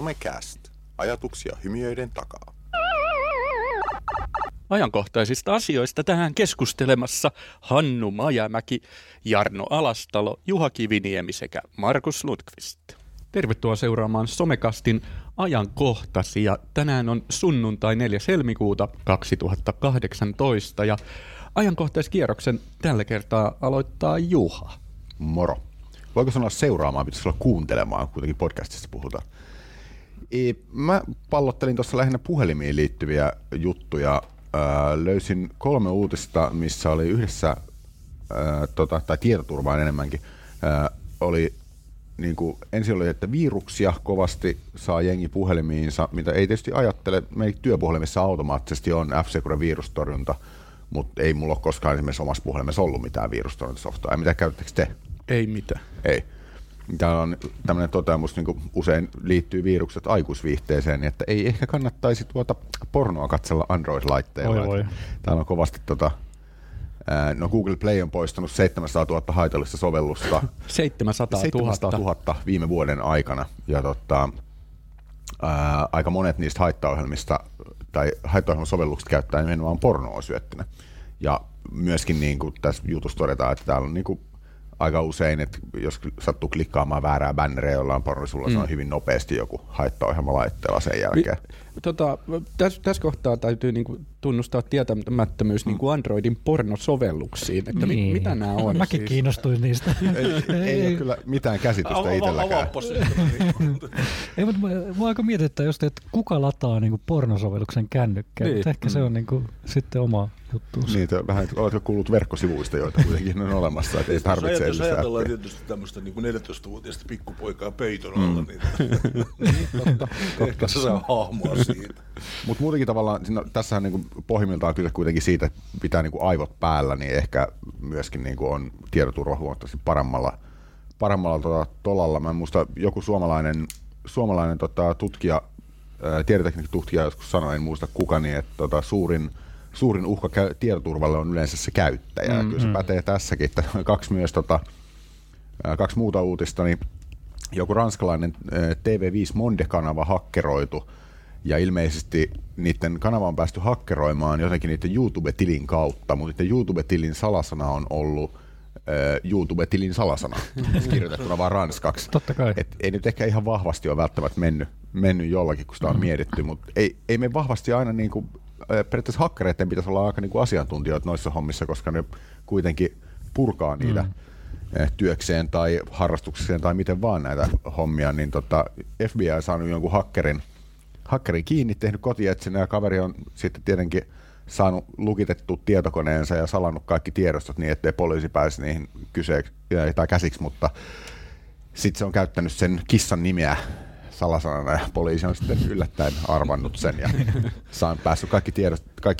Somecast. Ajatuksia hymiöiden takaa. Ajankohtaisista asioista tähän keskustelemassa Hannu Majamäki, Jarno Alastalo, Juha Kiviniemi sekä Markus Lundqvist. Tervetuloa seuraamaan Somecastin ajankohtaisia. Tänään on sunnuntai 4. helmikuuta 2018 ja ajankohtaiskierroksen tällä kertaa aloittaa Juha. Moro. Voiko sanoa seuraamaan, pitäisi olla kuuntelemaan, kuitenkin podcastissa puhutaan. Mä pallottelin tuossa lähinnä puhelimiin liittyviä juttuja. Löysin 3 uutista, missä oli yhdessä, tai tietoturvaan enemmänkin, oli niin kuin, ensin oli, että viruksia kovasti saa jengi puhelimiinsa, mitä ei tietysti ajattele. Meillä työpuhelimissa automaattisesti on F-Securen virustorjunta, mutta ei mulla ole koskaan esimerkiksi omassa puhelimessa ollut mitään virustorjuntasoftaa. Mitä käytettekö te? Ei mitään. Ei. Täällä on tämmöinen toteamus, niin kuin usein liittyy virukset aikuisviihteeseen, että ei ehkä kannattaisi pornoa katsella Android-laitteilla. Täällä on kovasti no Google Play on poistanut 700 000 haitallista sovellusta. 700 000 viime vuoden aikana. Ja aika monet niistä haittaohjelmista tai haittaohjelmasovellukset käyttää nimenomaan pornoa syöttynä. Ja myöskin niin kuin tässä jutussa todetaan, että täällä on niin kuin aika usein, että jos sattuu klikkaamaan väärää banneriä jollain porno, sulla on hyvin nopeasti joku haittaohjelma laitteella sen jälkeen. Tässä kohtaa täytyy niinku tunnustaa tietämättömyys niinku Androidin pornosovelluksiin, että mitä nämä on. Mäkin siis kiinnostuin niistä. ei ole kyllä mitään käsitystä itselläkään. Ei, mutta mä aika mietin, että jos teet, kuka lataa niinku pornosovelluksen kännykkään, niin ehkä se on niinku sitten oma juttuus. Niin, vähän, oletko kuullut verkkosivuista, joita kuitenkin on olemassa, että ei tarvitse edes. Jos ajatellaan tietysti tämmöistä niin 14-vuotiaista pikkupoikaa peiton alla, niin ehkä se saa hahmoa siitä. Mutta muutenkin tavallaan, tässähän niin pohjimmiltaan kyllä kuitenkin siitä, että pitää niin aivot päällä, niin ehkä myöskin niin on tiedoturva huomattavasti paremmalla tolalla. Mä en muista, joku suomalainen tutkija, tietotekniikkatutkija joskus sanoi, en muista kuka, niin että suurin uhka tietoturvalle on yleensä se käyttäjä. Kyllä se pätee tässäkin. Että kaksi muuta uutista, niin joku ranskalainen TV5 Monde-kanava hakkeroitu, ja ilmeisesti niiden kanava on päästy hakkeroimaan jotenkin niiden YouTube-tilin kautta, mutta niiden YouTube-tilin salasana on ollut YouTube-tilin salasana, kirjoitettuna vaan ranskaksi. Totta kai. Et ei nyt ehkä ihan vahvasti ole välttämättä mennyt jollakin, kun sitä on mietitty, mutta ei me vahvasti aina niinku, periaatteessa hakkereiden pitäisi olla aika niinku asiantuntijoita noissa hommissa, koska ne kuitenkin purkaa niitä työkseen tai harrastukseen tai miten vaan näitä hommia, niin FBI on saanut jonkun hakkerin kiinni, tehnyt kotietsinnän, ja kaveri on sitten tietenkin saanut lukitettua tietokoneensa ja salannut kaikki tiedostot niin, ettei poliisi pääse niihin käsiksi, mutta sitten se on käyttänyt sen kissan nimeä salasanana ja poliisi on sitten yllättäen arvannut sen ja päässyt kaikki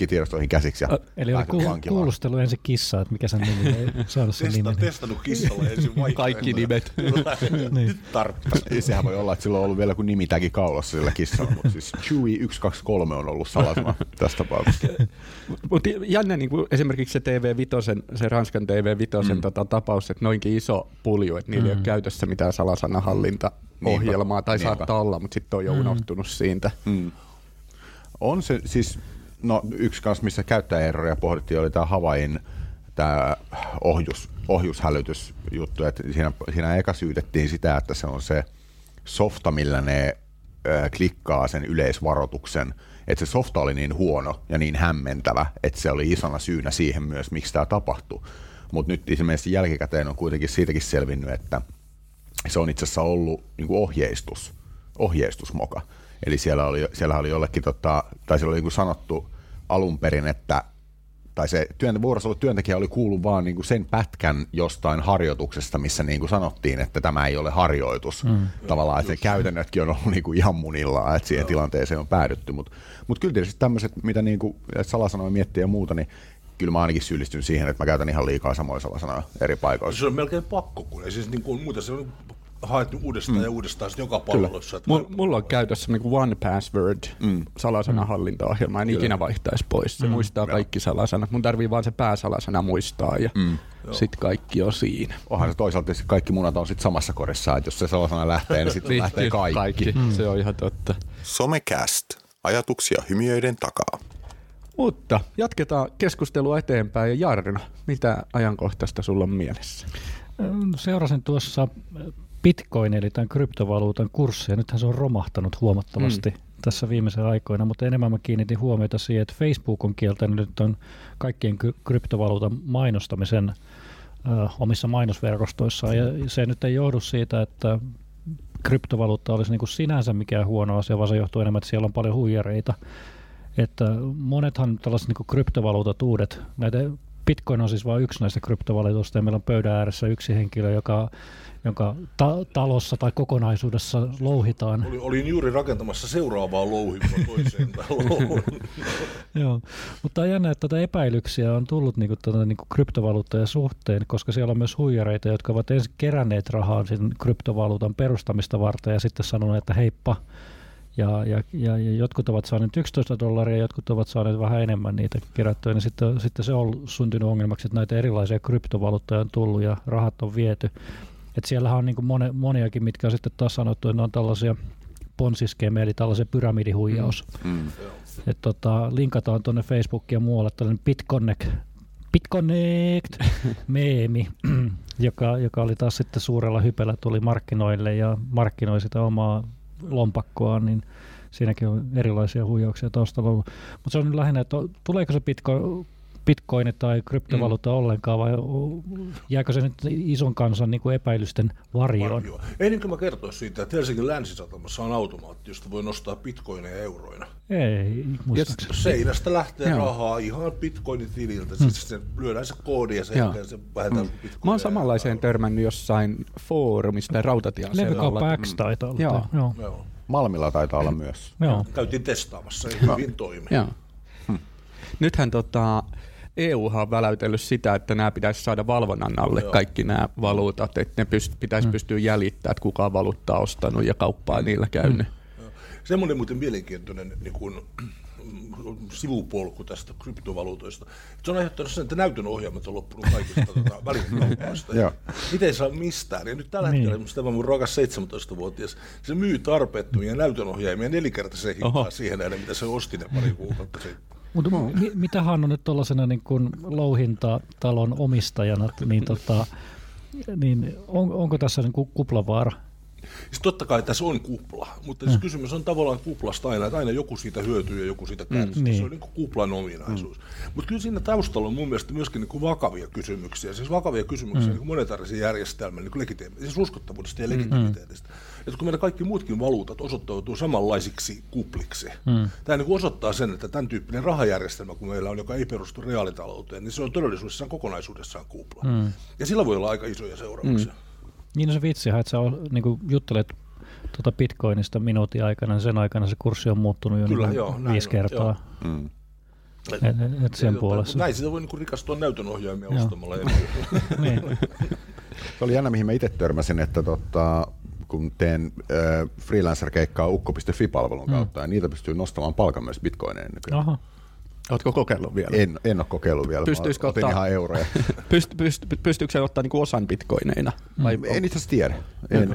tiedostoihin käsiksi. Eli oli kuulustelu ensin kissaa, että mikä sen nimi ei saanut sen nimen. Testannut kissalla ensin kaikki nimet. Nyt tarttuu. Sehän voi olla, että sillä on ollut vielä kun nimitäkin kaulassa sillä kissalla, mutta siis Chewy 123 on ollut salasana tässä tapauksessa. Mutta jännä niin kuin esimerkiksi se TV5, se Ranskan TV5 tapaus, että noinkin iso pulju, että niillä ei ole käytössä mitään salasanahallinta ohjelmaa, tai saattaa olla, mutta sitten on jo unohtunut siitä. On se siis, no yksi kanssa, missä käyttäjäerroja pohdittiin, oli tämä Havain ohjushälytysjuttu, että siinä eka syytettiin sitä, että se on se softa, millä ne klikkaa sen yleisvaroituksen, että se softa oli niin huono ja niin hämmentävä, että se oli isona syynä siihen myös, miksi tämä tapahtui. Mutta nyt esimerkiksi jälkikäteen on kuitenkin siitäkin selvinnyt, että se on itse asiassa ollut niin kuin ohjeistusmoka. Eli siellä oli jollekin, tai siellä oli niin sanottu alun perin, että tai se vuorossa ollut työntekijä oli kuullut vaan niin kuin sen pätkän jostain harjoituksesta, missä niin kuin sanottiin, että tämä ei ole harjoitus. Tavallaan, että käytännötkin on ollut niin kuin ihan munillaan, että siihen tilanteeseen on päädytty. Mutta kyllä tietysti tämmöiset, mitä niin kuin salasanoja miettii ja muuta, niin kyllä mä ainakin syyllistyn siihen, että mä käytän ihan liikaa samoja salasanoja eri paikoissa. Se on melkein pakko, kun ei siis niin kuin muuta se on haettu uudestaan ja uudestaan joka palvelussa. Mulla on käytössä niin kuin One Password salasanahallintaohjelma, en ikinä vaihtaisi pois. Se muistaa kaikki salasanat. Mun tarvii vaan se pääsalasana muistaa. Ja sitten kaikki on siinä. Onhan se toisaalta kaikki munat on sitten samassa korissa, että jos se sellaisena lähtee, niin sitten lähtee kaikki. Se on ihan totta. Somecast. Ajatuksia hymiöiden takaa. Mutta jatketaan keskustelua eteenpäin. Ja Jarno, mitä ajankohtaista sulla on mielessä? Seurasin tuossa Bitcoin eli tämän kryptovaluutan kurssia. Nythän se on romahtanut huomattavasti tässä viimeisen aikoina, mutta enemmän mä kiinnitin huomiota siihen, että Facebook on kieltänyt nyt on kaikkien kryptovaluutan mainostamisen omissa mainosverkostoissaan. Ja se nyt ei johdu siitä, että kryptovaluutta olisi niin kuin sinänsä mikään huono asia, vaan se johtuu enemmän, että siellä on paljon huijareita. Että monethan tällaiset niin kuin kryptovaluutat uudet, näitä Bitcoin on siis vain yksi näistä kryptovaluutoista ja meillä on pöydän ääressä yksi henkilö, jonka talossa tai kokonaisuudessa louhitaan. Olin juuri rakentamassa seuraavaa louhimaa toiseen taloon. Joo, mutta on jännä, että tätä epäilyksiä on tullut niinku kryptovaluuttojen suhteen, koska siellä on myös huijareita, jotka ovat ensin keränneet rahaa sen kryptovaluutan perustamista varten ja sitten sanoneet, että heippa. Ja jotkut ovat saaneet $11, jotkut ovat saaneet vähän enemmän niitä kerättyä, niin sitten se on syntynyt ongelmaksi, että näitä erilaisia kryptovaluuttoja on tullut ja rahat on viety. Et siellähän on niinku moniakin, mitkä on sitten taas sanottu, että ne on tällaisia ponsiskemejä, eli tällaisia pyramidihuijaus. Linkataan tuonne Facebookiin ja muualle tällainen Bitconnect-meemi, joka oli taas sitten suurella hypellä, tuli markkinoille ja markkinoi sitä omaa lompakkoa, niin siinäkin on erilaisia huijauksia taustalla ollut. Mutta se on lähinnä, että tuleeko se Bitcoin tai kryptovaluutta ollenkaan vai jääkö se nyt ison kansan niin kuin epäilysten varjoon? Ennen kuin mä kertoisin siitä, että Helsingin länsisatamassa on automaatti, josta voi nostaa bitcoineja euroina. Ei, muistaakseni. Seinästä lähtee rahaa ihan bitcoinitililtä. Sitten lyödään se koodi ja sen jälkeen se vähetään bitcoineja. Mä oon samanlaiseen euroina törmännyt jossain foorumista tai rautatieasemalla. Levykauppa X taitaa olla. Joo. Malmilla taitaa olla myös. Joo. Käytiin testaamassa, ei hyvin toimi. Nythän EUhan on väläytellyt sitä, että nämä pitäisi saada valvonnan alle kaikki nämä valuutat, että ne pitäisi pystyä jäljittämään, että kuka on valuuttaa ostanut ja kauppaa niillä käynyt. Semmoinen muuten mielenkiintoinen niin kuin sivupolku tästä kryptovaluutoista. Se on aiheuttanut sen, että näytön ohjelmat on loppunut kaikista välinekaupasta. Miten saa mistään? Ja nyt tällä hetkellä tämä mun rakas 17-vuotias, se myy tarpeettomia näytönohjaimia 4-kertaisen hintaan siihen nähden, mitä se osti ne pari kuukautta sitten. Mutta mitä Hannu nyt tuollaisena niin kuin louhintatalon omistajana, niin, niin onko tässä niin kuin kuplavaara? Siis totta kai tässä on kupla, mutta siis kysymys on tavallaan kuplasta aina, että aina joku siitä hyötyy ja joku siitä kärsii. Niin. Se on niin kuin kuplan ominaisuus. Mutta kyllä siinä taustalla on mun mielestä myöskin niin kuin vakavia kysymyksiä, siis vakavia kysymyksiä niin kuin monetaarisen järjestelmän niin kuin siis uskottavuudesta ja legitimiteetistä. Että kun meidän kaikki muutkin valuutat osoittautuu samanlaisiksi kupliksi. Tämä niin kuin osoittaa sen, että tämän tyyppinen rahajärjestelmä, kun meillä on, joka ei perustu reaalitalouteen, niin se on todellisuudessaan kokonaisuudessaan kupla. Ja sillä voi olla aika isoja seurauksia. Niin on se vitsihän, että sä niin juttelet Bitcoinista minuutin aikana, niin sen aikana se kurssi on muuttunut jo kyllä, niin joo, 5 kertaa. Joo. Et sen puolessa. Näin sitä voi niin kuin rikastua näytönohjaimia ostamalla. Se oli jännä, mihin mä itse törmäsin, että kun teen freelancer-keikkaa ukko.fi-palvelun kautta, ja niitä pystyy nostamaan palkan myös bitcoineen nykyään. Aha. Oletko kokeillut vielä? En ole kokeillut vielä. Pystyisikö ottaa ihan euroja? Pystyykö se ottaa niinku osan bitcoineina? En itse asiassa tiedä. En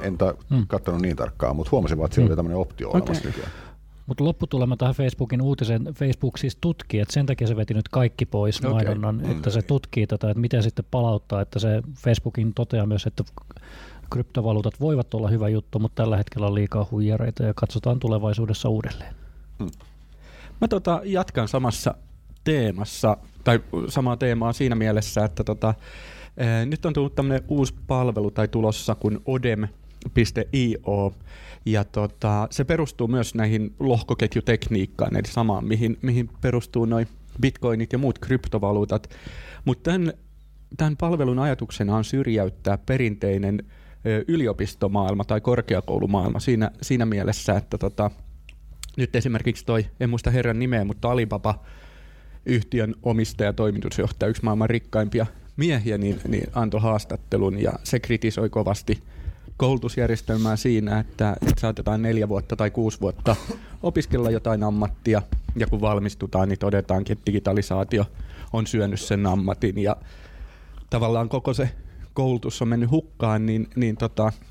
katsonut niin tarkkaan, mutta huomasin vaan, että siellä oli tämmöinen optio olemassa nykyään. Mutta lopputulema tähän Facebookin uutiseen. Facebook siis tutkii, että sen takia se veti nyt kaikki pois mainonnan, että se tutkii tätä, että miten sitten palauttaa, että se Facebookin toteaa myös, että kryptovaluutat voivat olla hyvä juttu, mutta tällä hetkellä on liikaa huijareita ja katsotaan tulevaisuudessa uudelleen. Mä jatkan samassa teemassa, tai samaa teemaa siinä mielessä, että nyt on tullut tämmöinen uusi palvelu tai tulossa kuin ODEM.IO, ja se perustuu myös näihin lohkoketjutekniikkaan, eli samaan mihin perustuu noi bitcoinit ja muut kryptovaluutat, mutta tämän palvelun ajatuksena on syrjäyttää perinteinen yliopistomaailma tai korkeakoulumaailma siinä mielessä, että nyt esimerkiksi en muista herran nimeä, mutta Alibaba-yhtiön omistaja, toimitusjohtaja, yksi maailman rikkaimpia miehiä, niin antoi haastattelun ja se kritisoi kovasti koulutusjärjestelmää siinä, että saatetaan 4 vuotta tai 6 vuotta opiskella jotain ammattia ja kun valmistutaan, niin todetaankin, että digitalisaatio on syönyt sen ammatin ja tavallaan koko se koulutus on mennyt hukkaan, niin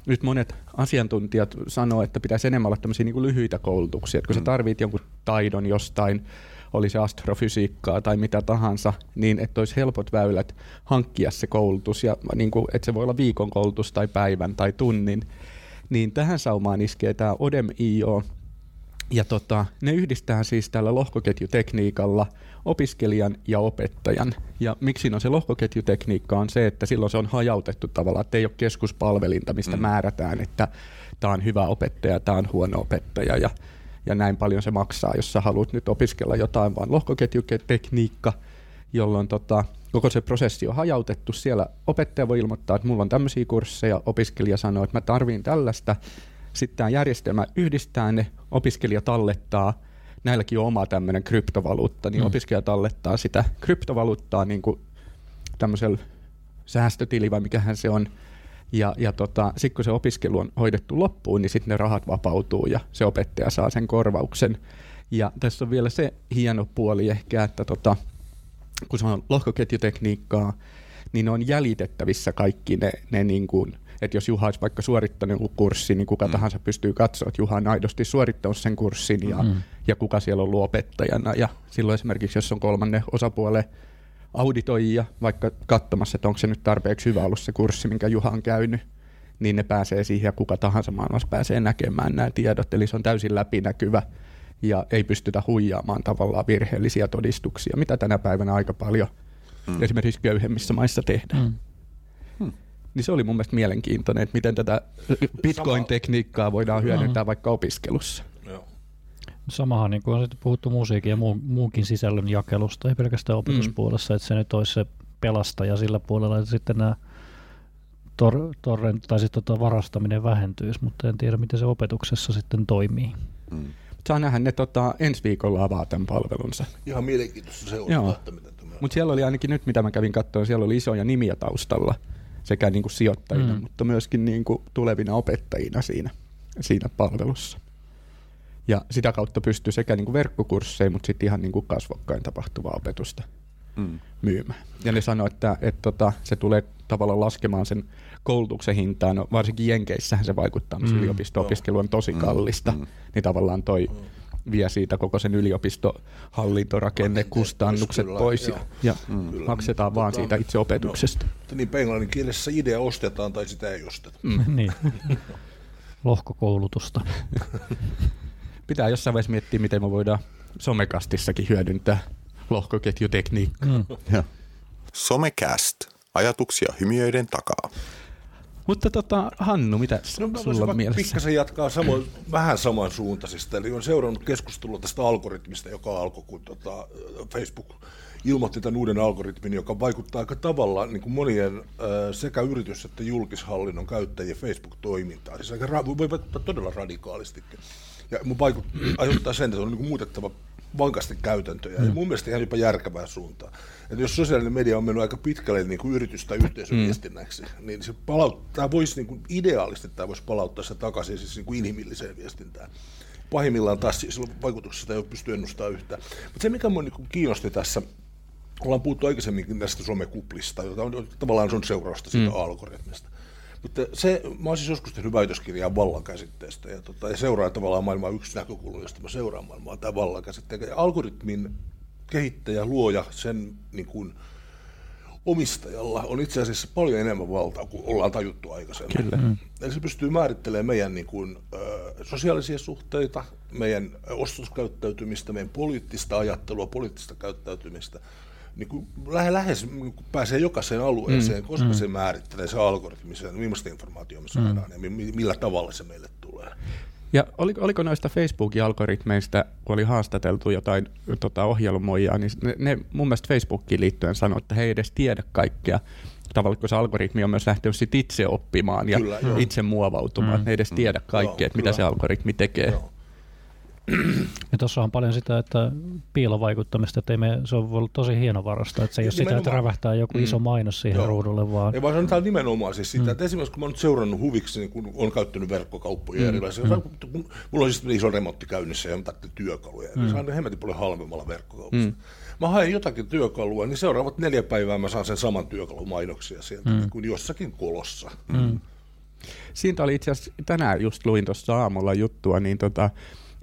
nyt monet asiantuntijat sanoo, että pitäisi enemmän olla tämmöisiä niin kuin lyhyitä koulutuksia, että kun sä tarvit jonkun taidon jostain, oli se astrofysiikkaa tai mitä tahansa, niin että olisi helpot väylät hankkia se koulutus, ja niin kuin, että se voi olla viikon koulutus tai päivän tai tunnin, niin tähän saumaan iskee tämä ODEM.IO, ja ne yhdistää siis tällä lohkoketjutekniikalla opiskelijan ja opettajan. Ja miksi on se lohkoketjutekniikka on se, että silloin se on hajautettu tavallaan, että ei ole keskuspalvelinta, mistä määrätään, että tämä on hyvä opettaja, tämä on huono opettaja ja näin paljon se maksaa, jos sä haluat nyt opiskella jotain, vaan lohkoketjutekniikka, jolloin koko se prosessi on hajautettu. Siellä opettaja voi ilmoittaa, että mulla on tämmöisiä kursseja, opiskelija sanoo, että mä tarviin tällaista. Sitten tämä järjestelmä yhdistää ne, opiskelija tallettaa, näilläkin on oma tämmöinen kryptovaluutta, niin opiskelija tallettaa sitä kryptovaluuttaa niin kuin tämmöisellä säästötili vai mikähän se on, ja sitten kun se opiskelu on hoidettu loppuun, niin sitten ne rahat vapautuu ja se opettaja saa sen korvauksen. Ja tässä on vielä se hieno puoli ehkä, että kun se on lohkoketjutekniikkaa, niin on jäljitettävissä kaikki ne niin kuin, että jos Juha olisi vaikka suorittanut kurssin, niin kuka tahansa pystyy katsoa, että Juha on aidosti suorittanut sen kurssin ja kuka siellä on ollut opettajana. Ja silloin esimerkiksi, jos on kolmannen osapuolen auditoijia vaikka katsomassa, että onko se nyt tarpeeksi hyvä ollut se kurssi, minkä Juha on käynyt, niin ne pääsee siihen ja kuka tahansa maailmassa pääsee näkemään nämä tiedot. Eli se on täysin läpinäkyvä ja ei pystytä huijaamaan tavallaan virheellisiä todistuksia, mitä tänä päivänä aika paljon esimerkiksi köyhemmissä maissa tehdään. Niin se oli mun mielestä mielenkiintoinen, että miten tätä Bitcoin-tekniikkaa voidaan hyödyntää vaikka opiskelussa. Samahan niin kuin on puhuttu musiikin ja muunkin sisällön jakelusta, ei pelkästään opetuspuolessa, että se nyt olisi se pelastaja sillä puolella, että sitten nämä varastaminen vähentyisi, mutta en tiedä, miten se opetuksessa sitten toimii. Saa nähdä, ne ensi viikolla avaa tämän palvelunsa. Ihan mielenkiintoista seurata. Mutta siellä oli ainakin nyt, mitä mä kävin katsomaan, siellä oli isoja nimiä taustalla. Sekä niin kuin sijoittajina, mutta myöskin niin kuin tulevina opettajina siinä palvelussa. Ja sitä kautta pystyy sekä niin kuin verkkokursseja, mutta sitten ihan niin kuin kasvokkain tapahtuvaa opetusta myymään. Ja ne sanoo, että se tulee tavallaan laskemaan sen koulutuksen hintaan. No, varsinkin Jenkeissähän se vaikuttaa, mutta yliopisto-opiskelu on tosi kallista. Niin tavallaan toi vie siitä koko sen yliopistohallintorakennekustannukset pois ja maksetaan vaan siitä itse opetuksesta. No, niin englannin kielessä idea ostetaan tai sitä ei osteta. Niin. Lohkokoulutusta. Pitää jossain vaiheessa miettiä, miten me voidaan Somecastissakin hyödyntää lohkoketjutekniikkaa. Somecast. Ajatuksia hymiöiden takaa. Mutta Hannu, mitä sulla on mielessä? Pikkasen jatkaa vähän samansuuntaisista. Eli olen seurannut keskustelua tästä algoritmista, joka alkoi, kun Facebook ilmoitti tämän uuden algoritmin, joka vaikuttaa aika tavalla niin kuin monien sekä yritys- että julkishallinnon käyttäjien Facebook-toimintaan. Siis voi vaikuttaa todella radikaalistikin. Ja aiheuttaa sen, että on niin kuin muutettava vankasti käytäntöjä. Ja mun mielestä ihan jopa järkevää suuntaan. Että jos sosiaalinen media on mennyt aika pitkälle niin kuin yritys- tai yhteisöviestinnäksi, niin se ideaalisti tämä voisi palauttaa se takaisin siis niin kuin inhimilliseen viestintään. Pahimmillaan taas silloin vaikutuksesta ei ole pysty ennustamaan yhtään. Mutta se, mikä minua niin kiinnosti tässä, ollaan puhuttu aikaisemminkin tästä somekuplista, jota on, tavallaan se on seurausta siitä algoritmista. Mutta mä olen siis joskus tehnyt väitöskirjaa vallankäsitteestä ja seuraan tavallaan maailmaa yksi näkökulma, josta mä seuraan maailmaa, tämä vallankäsitteen. Ja algoritmin kehittäjä, luoja, sen niin kuin omistajalla on itse asiassa paljon enemmän valtaa kuin ollaan tajuttu aikaisemmin. Kyllä. Eli se pystyy määrittelemään meidän niin kuin, sosiaalisia suhteita, meidän ostoskäyttäytymistä, meidän poliittista ajattelua, poliittista käyttäytymistä. Niin kuin lähes pääsee jokaiseen alueeseen, koska se määrittelee se algoritmi, sen millaista informaatiota me saadaan ja millä tavalla se meille tulee. Ja oliko noista Facebookin algoritmeista, kun oli haastateltu jotain ohjelmoijaa, niin ne mun mielestä Facebookiin liittyen sanoi, että he ei edes tiedä kaikkea. Tavallaan kun se algoritmi on myös lähtenyt sit itse oppimaan ja itse muovautumaan, että he ei edes tiedä kaikkea, että mitä se algoritmi tekee. Joo. Tuossa on paljon sitä, että piilovaikuttamista, että se on ollut tosi hienovarasta, että se ei ole sitä, että rävähtää joku iso mainos siihen ruudulle vaan. Ei vaan sanotaan nimenomaan siis sitä, että esimerkiksi kun mä oon nyt seurannut huviksi, niin kun oon käyttänyt verkkokauppoja erilaisia, mulla on siis iso remontti käynnissä ja mä tarvitsen työkaluja, ja saan ne hemmetin paljon halvemmalla verkkokaupassa. Mä haen jotakin työkalua, niin seuraavat 4 päivää mä saan sen saman työkalun mainoksia sieltä kuin jossakin kolossa. Siitä oli itse asiassa tänään just luin tuossa aamulla juttua, niin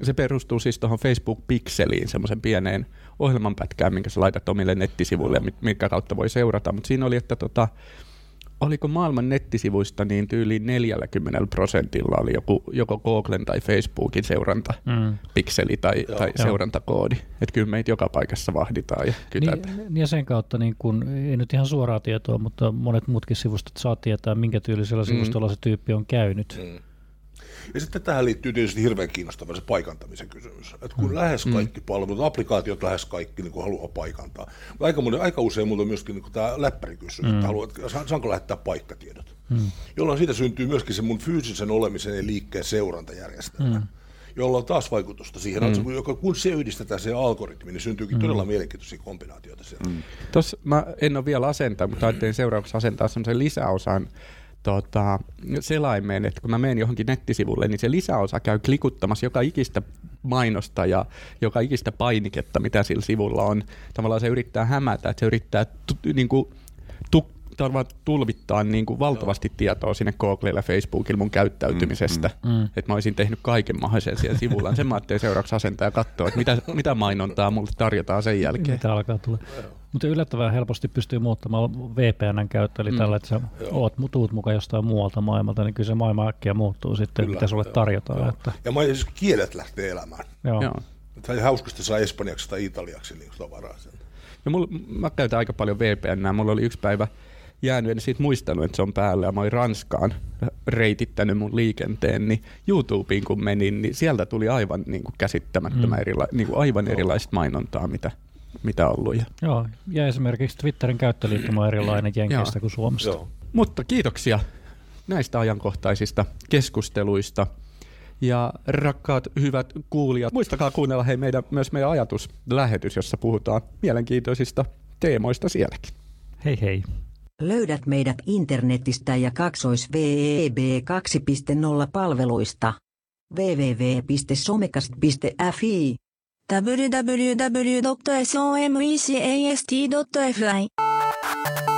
se perustuu siis tuohon Facebook-pikseliin, semmoisen pieneen ohjelmanpätkään, minkä sä laitat omille nettisivuille, mitkä kautta voi seurata. Mutta siinä oli, että oliko maailman nettisivuista niin tyyliin 40% oli joko Googlen tai Facebookin seurantapikseli tai seurantakoodi. Että kyllä meitä joka paikassa vahditaan ja kytätään. Niin ja sen kautta, niin kun, ei nyt ihan suoraa tietoa, mutta monet muutkin sivustot saa tietää, minkä tyylisellä sivustolla se tyyppi on käynyt. Ja sitten tähän liittyy tietysti hirveän kiinnostavaa se paikantamisen kysymys. Että kun lähes kaikki palvelut, applikaatiot lähes kaikki niin haluaa paikantaa. Aika usein muuten myöskin niin tämä läppäri kysyy, että saanko lähettää paikkatiedot. Jolloin siitä syntyy myöskin se mun fyysisen olemisen ja liikkeen seurantajärjestelmä, jolla on taas vaikutusta siihen. Kun se yhdistetään siihen algoritmiin, niin syntyykin todella mielenkiintoisia kombinaatioita sieltä. Tuossa mä en ole vielä asentaa, mutta ajattelin seuraavaksi asentaa semmoisen lisäosan. Selaimeen, että kun mä menen johonkin nettisivulle, niin se lisäosa käy klikuttamassa joka ikistä mainosta ja joka ikistä painiketta, mitä sillä sivulla on. Tavallaan se yrittää hämätä, että se yrittää tulvittaa niinku valtavasti tietoa sinne Googlella ja Facebookilla mun käyttäytymisestä. Että mä olisin tehnyt kaiken mahdollisen siellä sivulla. Sen mä ajattelin seuraavaksi asentaa ja katsoa, että mitä mainontaa mulle tarjotaan sen jälkeen. Mitä alkaa tulla. Mutta yllättävän helposti pystyy muuttamaan VPN:n käyttö, eli tällä, että sä tuut mukaan jostain muualta maailmalta, niin kyllä se maailma äkkiä muuttuu sitten, kyllä, mitä sulle tarjotaan. Että... Ja siis kielet lähtee elämään. Hauskasti saa espanjaksi tai italiaksi niin tavaraa sen. Mä käytän aika paljon VPN:ää. Mulla oli yksi päivä jäänyt, en siitä muistanut, että se on päällä, ja mä olin Ranskaan reitittänyt mun liikenteen, niin YouTubeen kun menin, niin sieltä tuli aivan niin kuin käsittämättömän erilaista mainontaa, mitä ollut. Joo, ja esimerkiksi Twitterin käyttöliittymä on erilainen Jenkeistä kuin Suomesta. Joo. Mutta kiitoksia näistä ajankohtaisista keskusteluista. Ja rakkaat hyvät kuulijat, muistakaa kuunnella meidän ajatuslähetys, jossa puhutaan mielenkiintoisista teemoista sielläkin. Hei hei! Löydät meidät internetistä ja kaksoisweb 2.0-palveluista. www.somecast.fi www.somecast.fi